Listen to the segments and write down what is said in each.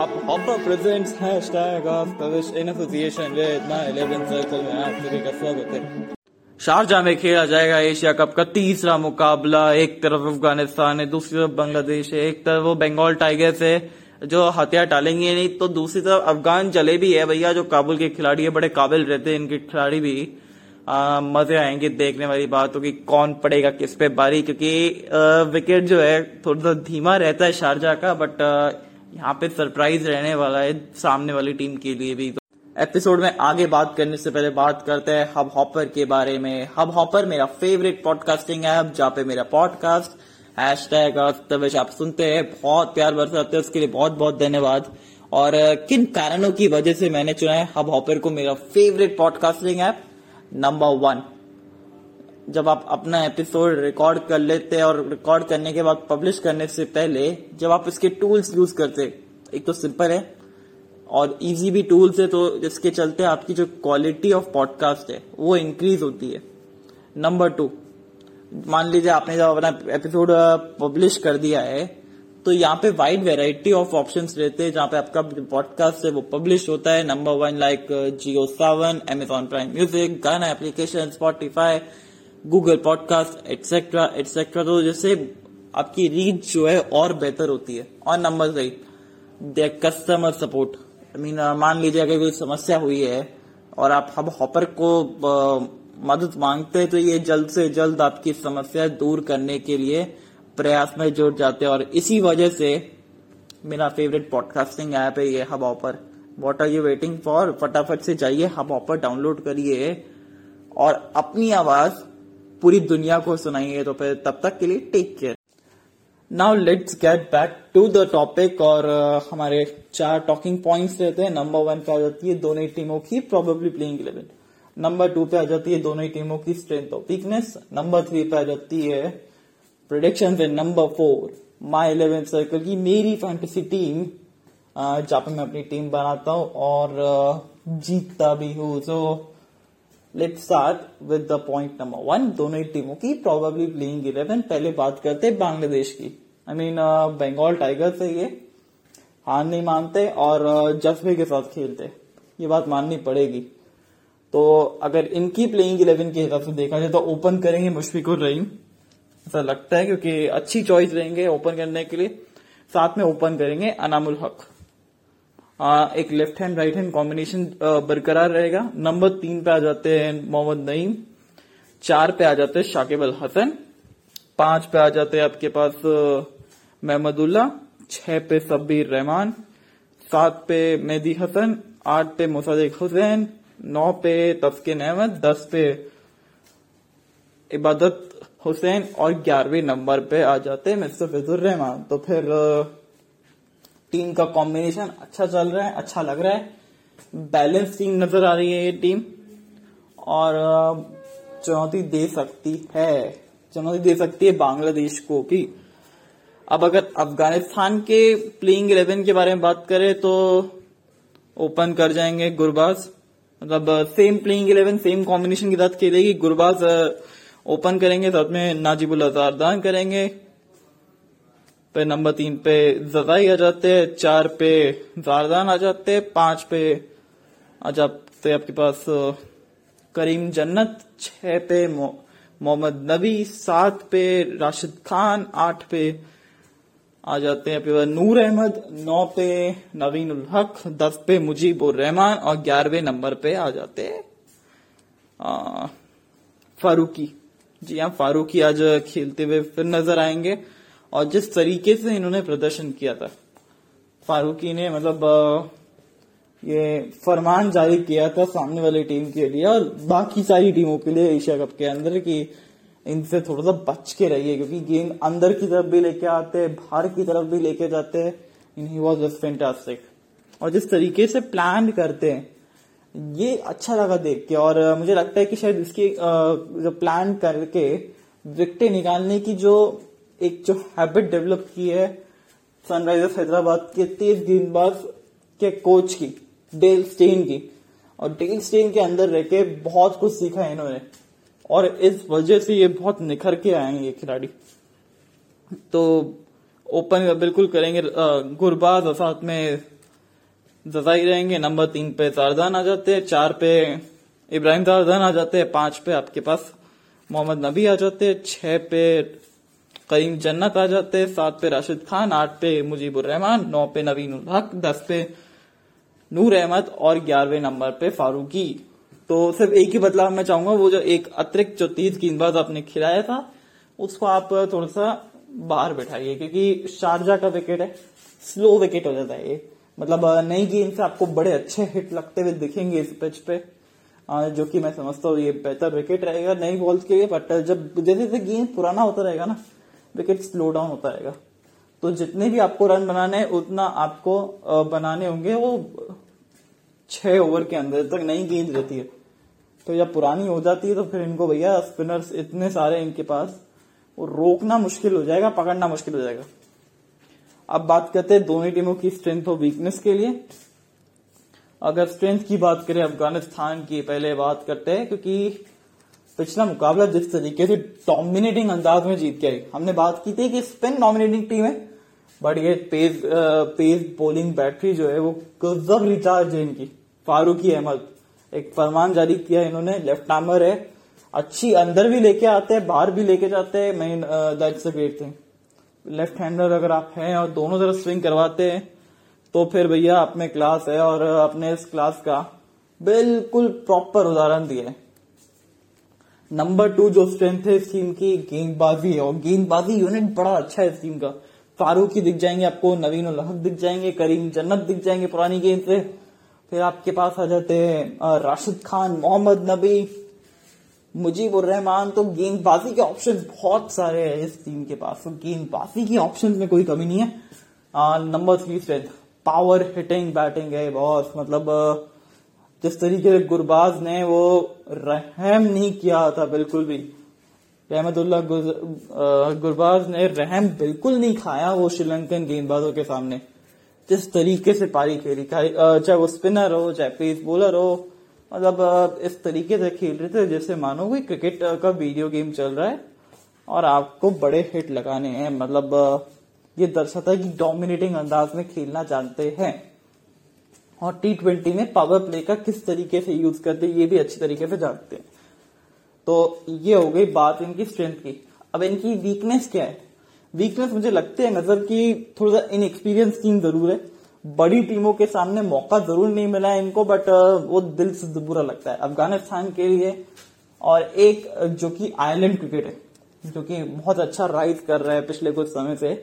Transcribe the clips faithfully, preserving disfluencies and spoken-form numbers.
Hub Hopper presents hashtag of Kavish in association with my eleventh circle में आप सभी का स्वागत है। शारजा में खेला जाएगा एशिया कप का तीसरा मुकाबला। एक तरफ अफगानिस्तान है, दूसरी तरफ बांग्लादेश है। एक तरफ वो बंगाल टाइगर्स है जो हथियार टालेंगे नहीं, तो दूसरी तरफ अफगान जले भी है भैया, जो काबुल के खिलाड़ी है, बड़े काबिल रहते हैं इनके खिलाड़ी भी। आ, मजे आएंगे देखने वाली बात होगी कौन पड़ेगा किस पे भारी, क्योंकि आ, विकेट जो है थोड़ा सा धीमा रहता है शारजा का, बट यहाँ पे सरप्राइज रहने वाला है सामने वाली टीम के लिए भी। तो एपिसोड में आगे बात करने से पहले बात करते हैं हब हॉपर के बारे में। हब हॉपर मेरा फेवरेट पॉडकास्टिंग ऐप, जहाँ पे मेरा पॉडकास्ट हैश टैग तविश आप सुनते हैं, बहुत प्यार बरसाते हैं, उसके लिए बहुत बहुत धन्यवाद। और किन कारणों की वजह से मैंने चुना है हब हॉपर को मेरा favourite podcasting app. Number one, जब आप अपना एपिसोड रिकॉर्ड कर लेते हैं और रिकॉर्ड करने के बाद पब्लिश करने से पहले जब आप इसके टूल्स यूज करते, एक तो सिंपल है और इजी भी टूल्स है, तो इसके चलते आपकी जो क्वालिटी ऑफ पॉडकास्ट है वो इंक्रीज होती है। नंबर टू, मान लीजिए आपने जब अपना एपिसोड पब्लिश कर दिया है तो यहाँ पे वाइड वेराइटी ऑफ ऑप्शंस रहते हैं जहाँ पे आपका पॉडकास्ट है वो पब्लिश होता है। Number one, like Jio Saavn, Amazon prime music, Gaana application, Spotify, Google podcast, etcetera etcetera, तो जैसे आपकी रीच जो है और बेहतर होती है। और number three, there customer support. I mean, मान लीजिए अगर कोई समस्या हुई है और आप हब हॉपर को मदद मांगते हैं तो ये जल्द से जल्द आपकी समस्या दूर करने के लिए प्रयास में जुट जाते हैं, और इसी वजह से मेरा फेवरेट पॉडकास्टिंग ऐप है ये hub hopper. What are you waiting for? फटाफट से जाइए हब हॉपर डाउनलोड करिए और अपनी आवाज पूरी दुनिया को सुनाइए। तो फिर तब तक के लिए take care. Now let's get back to the topic. और uh, हमारे चार टॉकिंग पॉइंट्स रहते हैं। नंबर वन पे आ जाती है दोनों टीमों की probably playing eleven. Number two पे आ जाती है दोनों टीमों की स्ट्रेंथ और वीकनेस। नंबर थ्री पे आ जाती है प्रेडिक्शन है। Number four, My Eleventh Circle की मेरी फैंटेसी टीम, जहाँ पे मैं अपनी टीम बनाता हूँ और जीतता भी हूँ। So let's start with the point number one, दोनों ही टीमों की प्रोबेबली प्लेइंग इलेवन। पहले बात करते हैं बांग्लादेश की। आई मीन, बंगाल टाइगर्स है ये, हार नहीं मानते और जज्बे के साथ खेलते, ये बात माननी पड़ेगी। तो अगर इनकी प्लेइंग इलेवन के हिसाब से देखा जाए तो ओपन करेंगे मुशफिकुर रहीम, ऐसा लगता है, क्योंकि अच्छी चॉइस रहेंगे ओपन करने के लिए। साथ में ओपन करेंगे अनामुल हक। आ, एक left hand right hand combination बरकरार रहेगा। नंबर तीन पे आ जाते हैं मोहम्मद नईम, चार पे आ जाते हैं शाकिब अल हसन, पांच पे आ जाते हैं आपके पास महमदुल्ला, छह पे सबीर रहमान, सात पे मेहदी हसन, आठ पे मुसादिक हुसैन, नौ पे तस्किन अहमद, दस पे इबादत हुसैन और ग्यारहवें नंबर पे आ जाते हैं मुस्तफिजुर रहमान। तो फिर टीम का कॉम्बिनेशन अच्छा चल रहा है, अच्छा लग रहा है, बैलेंस टीम नजर आ रही है ये टीम, और चुनौती दे सकती है चुनौती दे सकती है बांग्लादेश को भी। अब अगर अफगानिस्तान के प्लेइंग इलेवन के बारे में बात करें तो ओपन कर जाएंगे गुरबाज, मतलब same playing eleven same combination के साथ खेलेगी। गुरबाज ओपन करेंगे, साथ में नाजिबुल्ला तारवान करेंगे। पे नंबर तीन पे जदाई आ जाते हैं, चार पे जारदान आ जाते हैं, पांच पे आ जाते आपके पास करीम जन्नत, छह पे मोहम्मद नबी, सात पे राशिद खान, आठ पे आ जाते हैं आपके पास नूर अहमद, नौ पे नवीन उल हक, दस पे मुजीब उर रहमान और ग्यारहवें नंबर पे आ जाते हैं फारूकी। जी हाँ, फारूकी आज खेलते हुए फिर नजर आएंगे, और जिस तरीके से इन्होंने प्रदर्शन किया था फारूकी ने, मतलब ये फरमान जारी किया था सामने वाली टीम के लिए और बाकी सारी टीमों के लिए एशिया कप के अंदर कि इनसे थोड़ा सा बच के रहिए, क्योंकि गेम अंदर की तरफ भी लेके आते हैं, बाहर की तरफ भी लेके जाते हैं। And he was just fantastic, और जिस तरीके से प्लान करते हैं ये अच्छा लगा देख के। और मुझे लगता है कि शायद इसकी जो प्लान करके विकेटें निकालने की जो एक जो हैबिट डेवलप की है सनराइजर्स हैदराबाद के तेज गेंदबाज के कोच की, डेल स्टेन की, और डेल स्टेन के अंदर रह के बहुत कुछ सीखा है इन्होंने, और इस वजह से ये बहुत निखर के आए हैं ये खिलाड़ी। तो ओपन बिल्कुल करेंगे गुरबाज और साथ में ज़ाहिर रहेंगे। नंबर तीन पे तारदान आ जाते हैं, चार पे इब्राहिम तारदान आ जाते हैं, पांच पे आपके पास मोहम्मद नबी आ जाते हैं, छह पे करीम जन्नत आ जाते हैं, सात पे राशिद खान, आठ पे मुजीब उर रहमान, नौ पे नवीन उल हक, दस पे नूर अहमद और ग्यारहवें नंबर पे फारूकी। तो सिर्फ एक ही बदलाव मैं चाहूंगा, वो जो एक अतिरिक्त जो तेज गेंदबाज आपने खिलाया था उसको आप थोड़ा सा बाहर बैठाइए, क्योंकि शारजा का विकेट है, स्लो विकेट हो जाता है, मतलब नई गेंद से आपको बड़े अच्छे हिट लगते हुए दिखेंगे इस पिच पे, जो कि मैं समझता हूँ ये बेहतर विकेट रहेगा नई बॉल्स के लिए। बट जब जैसे जैसे गेंद पुराना होता रहेगा ना, विकेट स्लो डाउन होता रहेगा, तो जितने भी आपको रन बनाने हैं उतना आपको बनाने होंगे, वो छह ओवर के अंदर तक नई गेंद रहती है। तो जब पुरानी हो जाती है तो फिर इनको भैया स्पिनर्स इतने सारे इनके पास, वो रोकना मुश्किल हो जाएगा, पकड़ना मुश्किल हो जाएगा। अब बात करते हैं दोनों टीमों की स्ट्रेंथ और वीकनेस के लिए। अगर स्ट्रेंथ की बात करें अफगानिस्तान की, पहले बात करते हैं, क्योंकि पिछला मुकाबला जिस तरीके से डोमिनेटिंग अंदाज में जीत के आई, हमने बात की थी कि स्पिन डोमिनेटिंग टीम है, बट ये पेस पेस बॉलिंग बैटरी जो है वो गजब रिचार्ज है इनकी। फारूकी अहमद, एक फरमान जारी किया इन्होंने, लेफ्ट आर्मर है, अच्छी अंदर भी लेके आते हैं, बाहर भी लेके जाते हैं, man that's a great thing. Left hander अगर आप हैं और दोनों तरफ स्विंग करवाते हैं तो फिर भैया आप में क्लास है, और आपने इस क्लास का बिल्कुल प्रॉपर उदाहरण दिया है। नंबर टू जो स्ट्रेंथ है इस टीम की, गेंदबाजी है, और गेंदबाजी यूनिट बड़ा अच्छा है इस टीम का। फारूकी दिख जाएंगे आपको, नवीन उल हक दिख जाएंगे, करीम जन्नत दिख जाएंगे पुरानी गेंद से, फिर आपके पास आ जाते हैं राशिद खान, मोहम्मद नबी, मुजीब उर रहमान। तो गेंदबाजी के ऑप्शन बहुत सारे हैं इस टीम के पास, तो गेंदबाजी के ऑप्शन में कोई कमी नहीं है। Number three strength power hitting batting है बहुत, मतलब जिस तरीके से गुरबाज ने वो रहम नहीं किया था बिल्कुल भी, रहमतुल्लाह गुरबाज ने रहम बिल्कुल नहीं खाया वो श्रीलंकन गेंदबाजों के सामने, जिस तरीके से पारी खेली, चाहे वो स्पिनर हो चाहे पेस बॉलर हो, मतलब इस तरीके से खेल रहे थे जैसे मानो कोई क्रिकेट का वीडियो गेम चल रहा है और आपको बड़े हिट लगाने हैं। मतलब ये दर्शाता है कि डोमिनेटिंग अंदाज में खेलना जानते हैं, और टी ट्वेंटी में पावर प्ले का किस तरीके से यूज करते हैं ये भी अच्छी तरीके से जानते हैं। तो ये हो गई बात इनकी स्ट्रेंथ की। अब इनकी वीकनेस क्या है? वीकनेस मुझे लगती है नजर की थोड़ा सा इनएक्सपीरियंस टीम जरूर है, बड़ी टीमों के सामने मौका जरूर नहीं मिला है इनको, बट वो दिल से बुरा लगता है अफगानिस्तान के लिए। और एक जो कि आयरलैंड क्रिकेट है, जो कि बहुत अच्छा राइज कर रहा है पिछले कुछ समय से,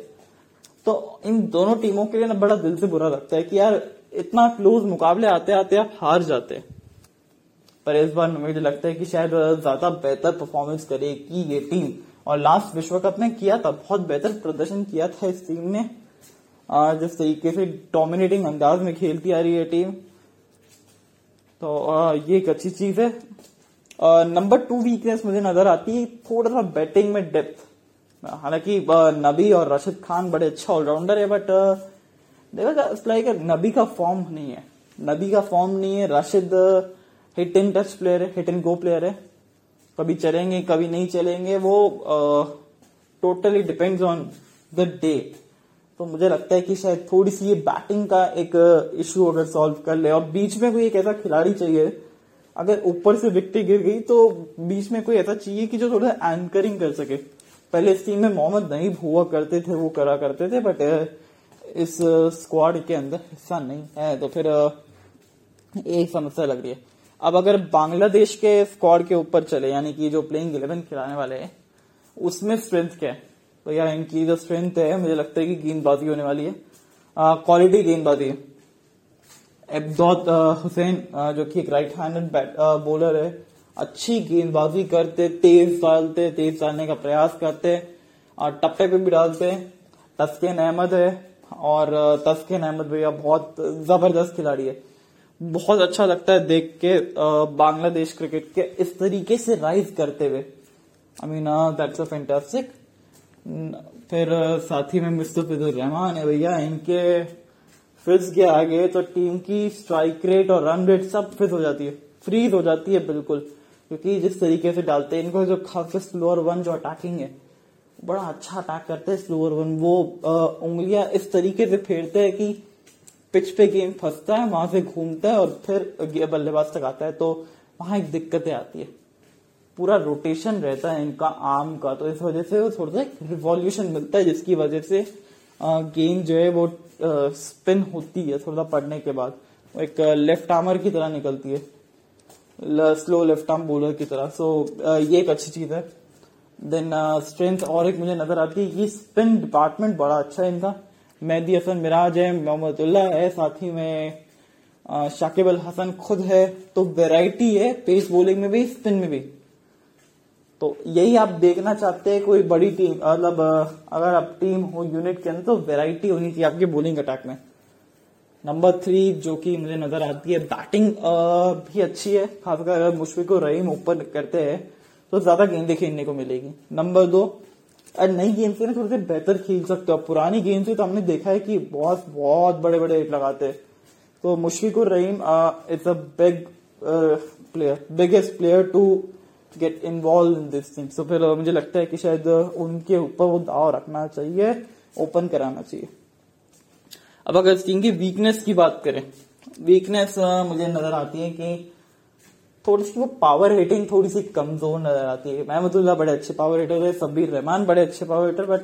तो इन दोनों टीमों के लिए ना बड़ा दिल से बुरा लगता है कि यार इतना क्लोज मुकाबले आते आते आप हार जाते हैं। पर इस बार मुझे लगता है कि शायद ज्यादा बेहतर परफॉर्मेंस करेगी ये टीम, और लास्ट विश्व कप में किया था, बहुत बेहतर प्रदर्शन किया था इस टीम ने, जिस तरीके से डोमिनेटिंग अंदाज में खेलती आ रही है टीम, तो ये एक अच्छी चीज है। नंबर टू वीकनेस मुझे नजर आती है थोड़ा सा बैटिंग में डेप्थ, हालांकि नबी और राशिद खान बड़े अच्छे ऑलराउंडर है, बट देखो लाइक नबी का फॉर्म नहीं है, नबी का फॉर्म नहीं है। Rashid hit and touch player है, हिट एंड गो प्लेयर है, कभी चलेंगे कभी नहीं चलेंगे, वो totally depends on the day. तो मुझे लगता है कि शायद थोड़ी सी ये बैटिंग का एक इश्यू अगर सॉल्व कर ले, और बीच में कोई एक ऐसा खिलाड़ी चाहिए, अगर ऊपर से विकेट गिर गई तो बीच में कोई ऐसा चाहिए कि जो थोड़ा एंकरिंग कर सके। पहले इस टीम में मोहम्मद नईम हुआ करते थे, वो करा करते थे, बट इस स्क्वाड के अंदर हिस्सा नहीं है, तो फिर एक समस्या लग रही है। अब अगर बांग्लादेश के स्क्वाड के ऊपर चले, यानी कि जो प्लेइंग इलेवन खिलाने वाले हैं, उसमें स्ट्रेंथ क्या है? तो यार इनकी जो स्ट्रेंथ है मुझे लगता है कि गेंदबाजी होने वाली है, क्वालिटी गेंदबाजी है। अब्दौत हुसैन जो कि एक राइट हैंडेड बॉलर है, अच्छी गेंदबाजी करते, तेज डालते, तेज डालने का प्रयास करते, और टप्पे पे भी डालते। तस्किन अहमद है, और तस्किन अहमद भैया बहुत जबरदस्त खिलाड़ी है, बहुत अच्छा लगता है देख के बांग्लादेश क्रिकेट के इस तरीके से राइज करते हुए, I mean that's a fantastic. फिर साथ ही में मुस्तफिजुर रहमान है भैया, इनके फिट्स के आगे तो टीम की स्ट्राइक रेट और रन रेट सब फिट हो जाती है, फ्रीज हो जाती है बिल्कुल, क्योंकि जिस तरीके से डालते हैं इनको, जो खासकर स्लोअर वन जो अटैकिंग है, बड़ा अच्छा अटैक करते हैं स्लोअर वन, वो उंगलियां इस तरीके से फेरते हैं कि पिच पे गेंद फंसता है, वहां से घूमता है और फिर बल्लेबाज तक आता है, तो वहां एक दिक्कतें आती है, पूरा रोटेशन रहता है इनका आर्म का, तो इस वजह से थोड़ा सा रिवॉल्यूशन मिलता है, जिसकी वजह से गेंद जो है वो स्पिन होती है थोड़ा पड़ने के बाद, एक लेफ्ट आर्मर की तरह निकलती है, स्लो लेफ्ट आर्म बॉलर की तरह। सो ये एक अच्छी चीज है। देन स्ट्रेंथ और एक मुझे नजर आती है ये स्पिन डिपार्टमेंट बड़ा अच्छा है इनका। मेहदी हसन मिराज है, मोहम्मदुल्लाह है, साथ ही में शाकिब अल हसन खुद है, तो वैरायटी है पेस बॉलिंग में भी स्पिन में भी। तो यही आप देखना चाहते हैं कोई बड़ी टीम, मतलब अगर आप टीम हो यूनिट के अंदर तो वैरायटी होनी चाहिए आपके बॉलिंग अटैक में। नंबर थ्री जो कि मुझे नजर आती है बैटिंग भी अच्छी है, खासकर अगर मुशफिकुर रहीम ऊपर करते हैं तो ज्यादा गेंदें खेलने को मिलेगी। नंबर दो, नई गेम से ना थोड़े से बेहतर खेल सकते हो, पुरानी गेम से तो हमने देखा है कि बहुत बहुत बड़े बड़े हिट लगाते हैं। तो Mushfiqur Rahim it's a big player, biggest player to get involve in this thing. So फिर मुझे लगता है कि शायद उनके ऊपर वो दाव रखना चाहिए, ओपन कराना चाहिए। अब अगर टीम की वीकनेस की बात करें, वीकनेस मुझे नजर आती है कि थोड़ी सी वो पावर हिटिंग थोड़ी सी कमजोर नजर आती है। महमूदुल्लाह बड़े अच्छे पावर हिटर है, सबीर रहमान बड़े अच्छे पावर हिटर, बट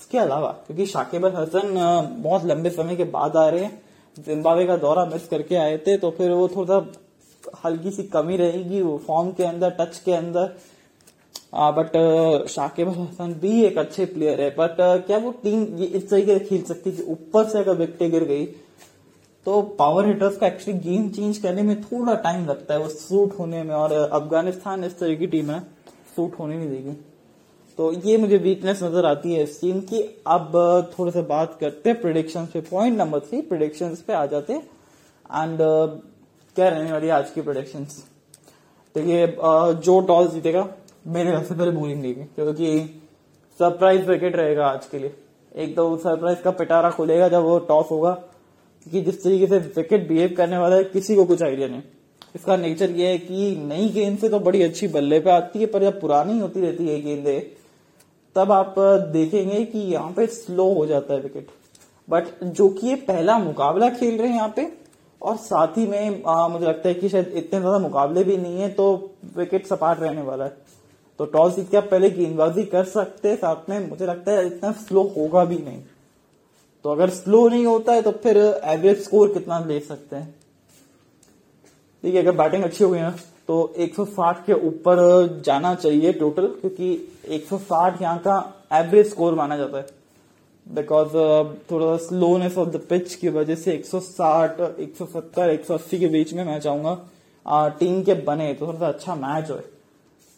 इसके अलावा क्योंकि शाकिब अल हसन बहुत लंबे समय के बाद आ रहे हैं, जिम्बाब्वे का दौरा मिस करके आए थे, तो फिर वो थोड़ा हल्की सी कमी रहेगी वो फॉर्म के अंदर, टच के अंदर। बट शाकिब अल हसन भी एक अच्छे प्लेयर है, बट क्या वो टीम ये इस तरीके से खेल सकती है ऊपर से अगर विकेटें गिर गई तो पावर हिटर्स का एक्चुअली गेम चेंज करने में थोड़ा टाइम लगता है, वो सूट होने में, और अफगानिस्तान इस तरह की टीम है, सूट होने नहीं देगी। तो ये मुझे वीकनेस नजर आती है इस टीम की। अब थोड़ा सा बात करते हैं प्रेडिक्शंस पे, पॉइंट नंबर थ्री प्रेडिक्शंस पे आ जाते हैं। एंड क्या रहने वाली है आज की प्रेडिक्शंस? देखिए जो टॉस जीतेगा मेरे सबसे पहले बॉलिंग लेगी, क्योंकि सरप्राइज विकेट रहेगा आज के लिए, एक तो सरप्राइज का पिटारा खुलेगा जब वो टॉस होगा, क्योंकि जिस तरीके से विकेट बिहेव करने वाला है किसी को कुछ आइडिया नहीं। इसका नेचर यह है कि नई गेंद से तो बड़ी अच्छी बल्ले पे आती है, पर जब पुरानी होती रहती है गेंदें तब आप देखेंगे कि यहाँ पे स्लो हो जाता है विकेट। बट जो कि ये पहला मुकाबला खेल रहे हैं यहाँ पे, और साथ ही में आ, मुझे लगता है कि शायद इतने ज्यादा मुकाबले भी नहीं है, तो विकेट सपाट रहने वाला है। तो टॉस जीत के आप पहले गेंदबाजी कर सकते हैं, साथ में मुझे लगता है इतना स्लो होगा भी नहीं। तो अगर स्लो नहीं होता है तो फिर एवरेज स्कोर कितना ले सकते हैं? ठीक है, अगर बैटिंग अच्छी हो गई ना तो एक सौ साठ के ऊपर जाना चाहिए टोटल, क्योंकि एक सौ साठ यहाँ का एवरेज स्कोर माना जाता है, बिकॉज थोड़ा सा स्लोनेस ऑफ द पिच की वजह से एक सौ साठ, एक सौ सत्तर, एक सौ अस्सी के बीच में मैं चाहूंगा टीम के बने तो थोड़ा सा अच्छा मैच हो,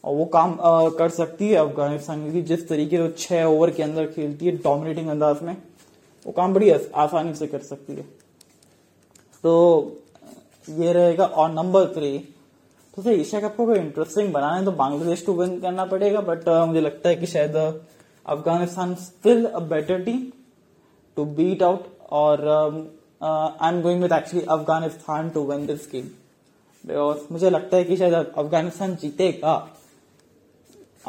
और वो काम आ, कर सकती है अफगानिस्तान, क्योंकि जिस तरीके से वो छह ओवर के अंदर खेलती है डोमिनेटिंग अंदाज में, वो काम बड़ी आसानी से कर सकती है। तो ये रहेगा। और नंबर थ्री, तो सर एशिया कप को इंटरेस्टिंग बनाना है तो बांग्लादेश को विन करना पड़ेगा, बट uh, मुझे लगता है कि शायद Afghanistan still a better team to beat out, और I am going with actually Afghanistan to win this game, because मुझे लगता है कि शायद अफगानिस्तान जीतेगा,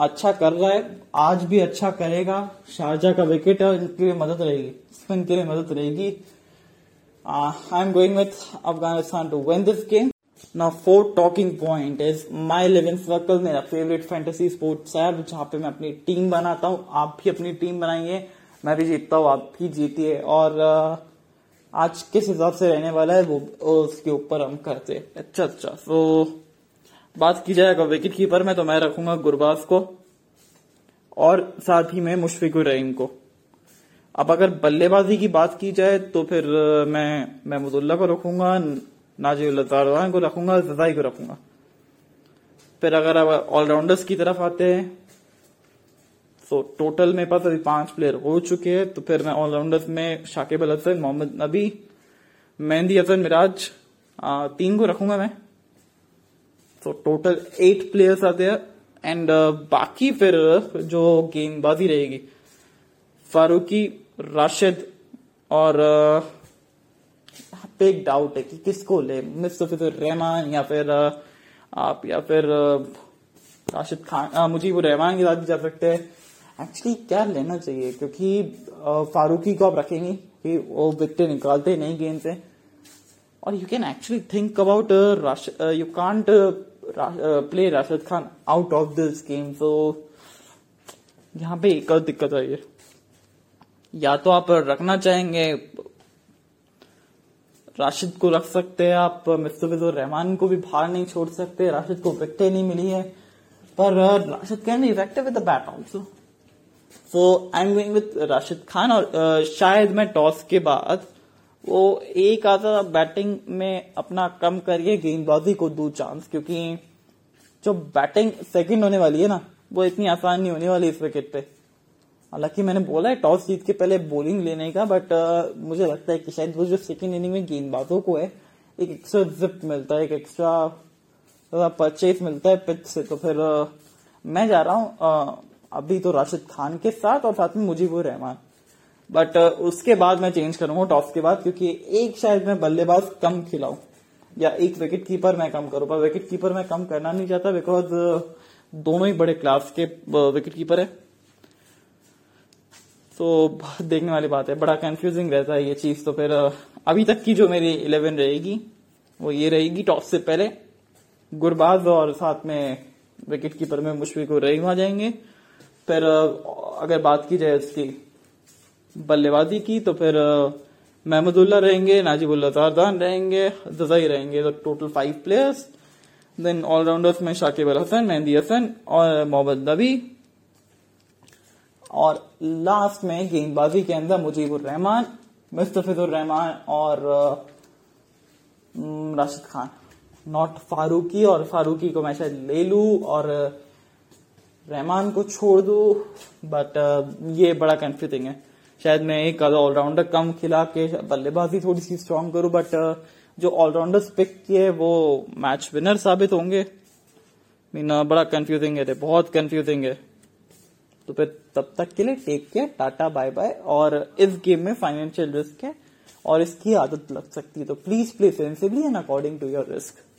अच्छा कर रहा है, आज भी अच्छा करेगा। शारजा का विकेट इनके लिए मदद रहेगी, स्पिन के लिए मदद रहेगी। I am going with Afghanistan to win this game. Now fourth talking point is my eleven circle, मेरा फेवरेट फैंटेसी स्पोर्ट्स है जहां पे मैं अपनी टीम बनाता हूँ। आप भी अपनी टीम बनाइए, मैं भी जीतता हूँ, आप भी जीतिए, और आज किस हिसाब से रहने वाला है वो उसके ऊपर हम करते हैं। अच्छा अच्छा सो बात की जाए अगर विकेट कीपर में तो मैं रखूंगा गुरबाज को, और साथ ही में मुशफिकुर रहीम को। अब अगर बल्लेबाजी की बात की जाए तो फिर मैं महमूदुल्लाह को रखूंगा, नाजिबुल्लाह तारवान को रखूंगा, जजाई को रखूंगा। फिर अगर अब ऑलराउंडर्स की तरफ आते हैं तो टोटल मेरे पास अभी पांच प्लेयर हो चुके हैं, तो फिर मैं ऑलराउंडर्स में शाकिब अल हसन, मोहम्मद नबी, मेहंदी हसन मिराज, तीन को रखूंगा मैं। तो टोटल एट प्लेयर्स आते हैं, एंड बाकी फिर जो गेंदबाजी रहेगी फारूकी, राशिद, और uh, पे एक डाउट है कि किसको ले, मुशफिकुर रहमान या फिर uh, आप या फिर uh, राशिद खान, uh, मुजीब उर रहमान के साथ भी जा सकते हैं। एक्चुअली क्या लेना चाहिए, क्योंकि फारूकी को आप रखेंगे कि वो विकेट निकालते ही नहीं गेंद से, और you can actually think about you can't play Rashid Khan out of this game. So यहाँ पे एक और दिक्कत आई है, या तो आप रखना चाहेंगे राशिद को रख सकते हैं आप, मुस्तफिजुर रहमान को भी बाहर नहीं छोड़ सकते, राशिद को विकेटें नहीं मिली है, पर Rashid can effective with the bat also. So I am going with Rashid Khan, और शायद मैं टॉस के बाद वो एक आधा बैटिंग में अपना कम करिए, गेंदबाजी को दो चांस, क्योंकि जो बैटिंग सेकंड होने वाली है ना वो इतनी आसान नहीं होने वाली इस विकेट पे. हालांकि मैंने बोला है टॉस जीत के पहले बॉलिंग लेने का, बट uh, मुझे लगता है कि शायद वो जो सेकंड इनिंग में गेंदबाजों को है एक एक्स्ट्रा जिप मिलता है, एक एक्स्ट्रा परचेज मिलता है पिच से. तो फिर uh, मैं जा रहा हूँ uh, अभी तो राशिद खान के साथ और साथ में मुजीब उर रहमान, बट uh, उसके बाद मैं चेंज करूंगा टॉस के बाद, क्योंकि एक शायद मैं बल्लेबाज कम खिलाऊं या एक विकेट कीपर मैं कम करूं, पर विकेट कीपर मैं कम करना नहीं चाहता बिकॉज uh, दोनों ही बड़े क्लास के uh, विकेट कीपर है. तो बहुत देखने वाली बात है, बड़ा कंफ्यूजिंग रहता है ये चीज. तो फिर अभी तक की जो मेरी इलेवन रहेगी वो ये रहेगी, टॉस से पहले गुरबाज और साथ में विकेट कीपर में मुशफिकुर रहीम आ जाएंगे. फिर अगर बात की जाए इसकी बल्लेबाजी की तो फिर महमूदुल्ला रहेंगे, नाजिबुल्ला तारवान रहेंगे, जज़ाई रहेंगे, तो total five players. Then allrounders में शाकिब अल हसन, मेहंदी हसन और मोहम्मद नबी, और लास्ट में गेंदबाजी के अंदर मुजीबुर रहमान, मुस्तफिजुर रहमान और राशिद खान, नॉट फारूकी. और फारूकी को मैं शायद ले लूं और रहमान को छोड़ दूं, बट ये बड़ा कंफ्यूजिंग है. शायद मैं एक आधा ऑलराउंडर कम खिला के बल्लेबाजी थोड़ी सी स्ट्रांग करूं, बट जो ऑलराउंडर्स पिक किए वो मैच विनर साबित होंगे. मीना बड़ा कंफ्यूजिंग है, बहुत कंफ्यूजिंग है. तो फिर तब तक के लिए take care, tata bye bye. और इस गेम में फाइनेंशियल रिस्क है और इसकी आदत लग सकती है, तो please play sensibly and according to your risk.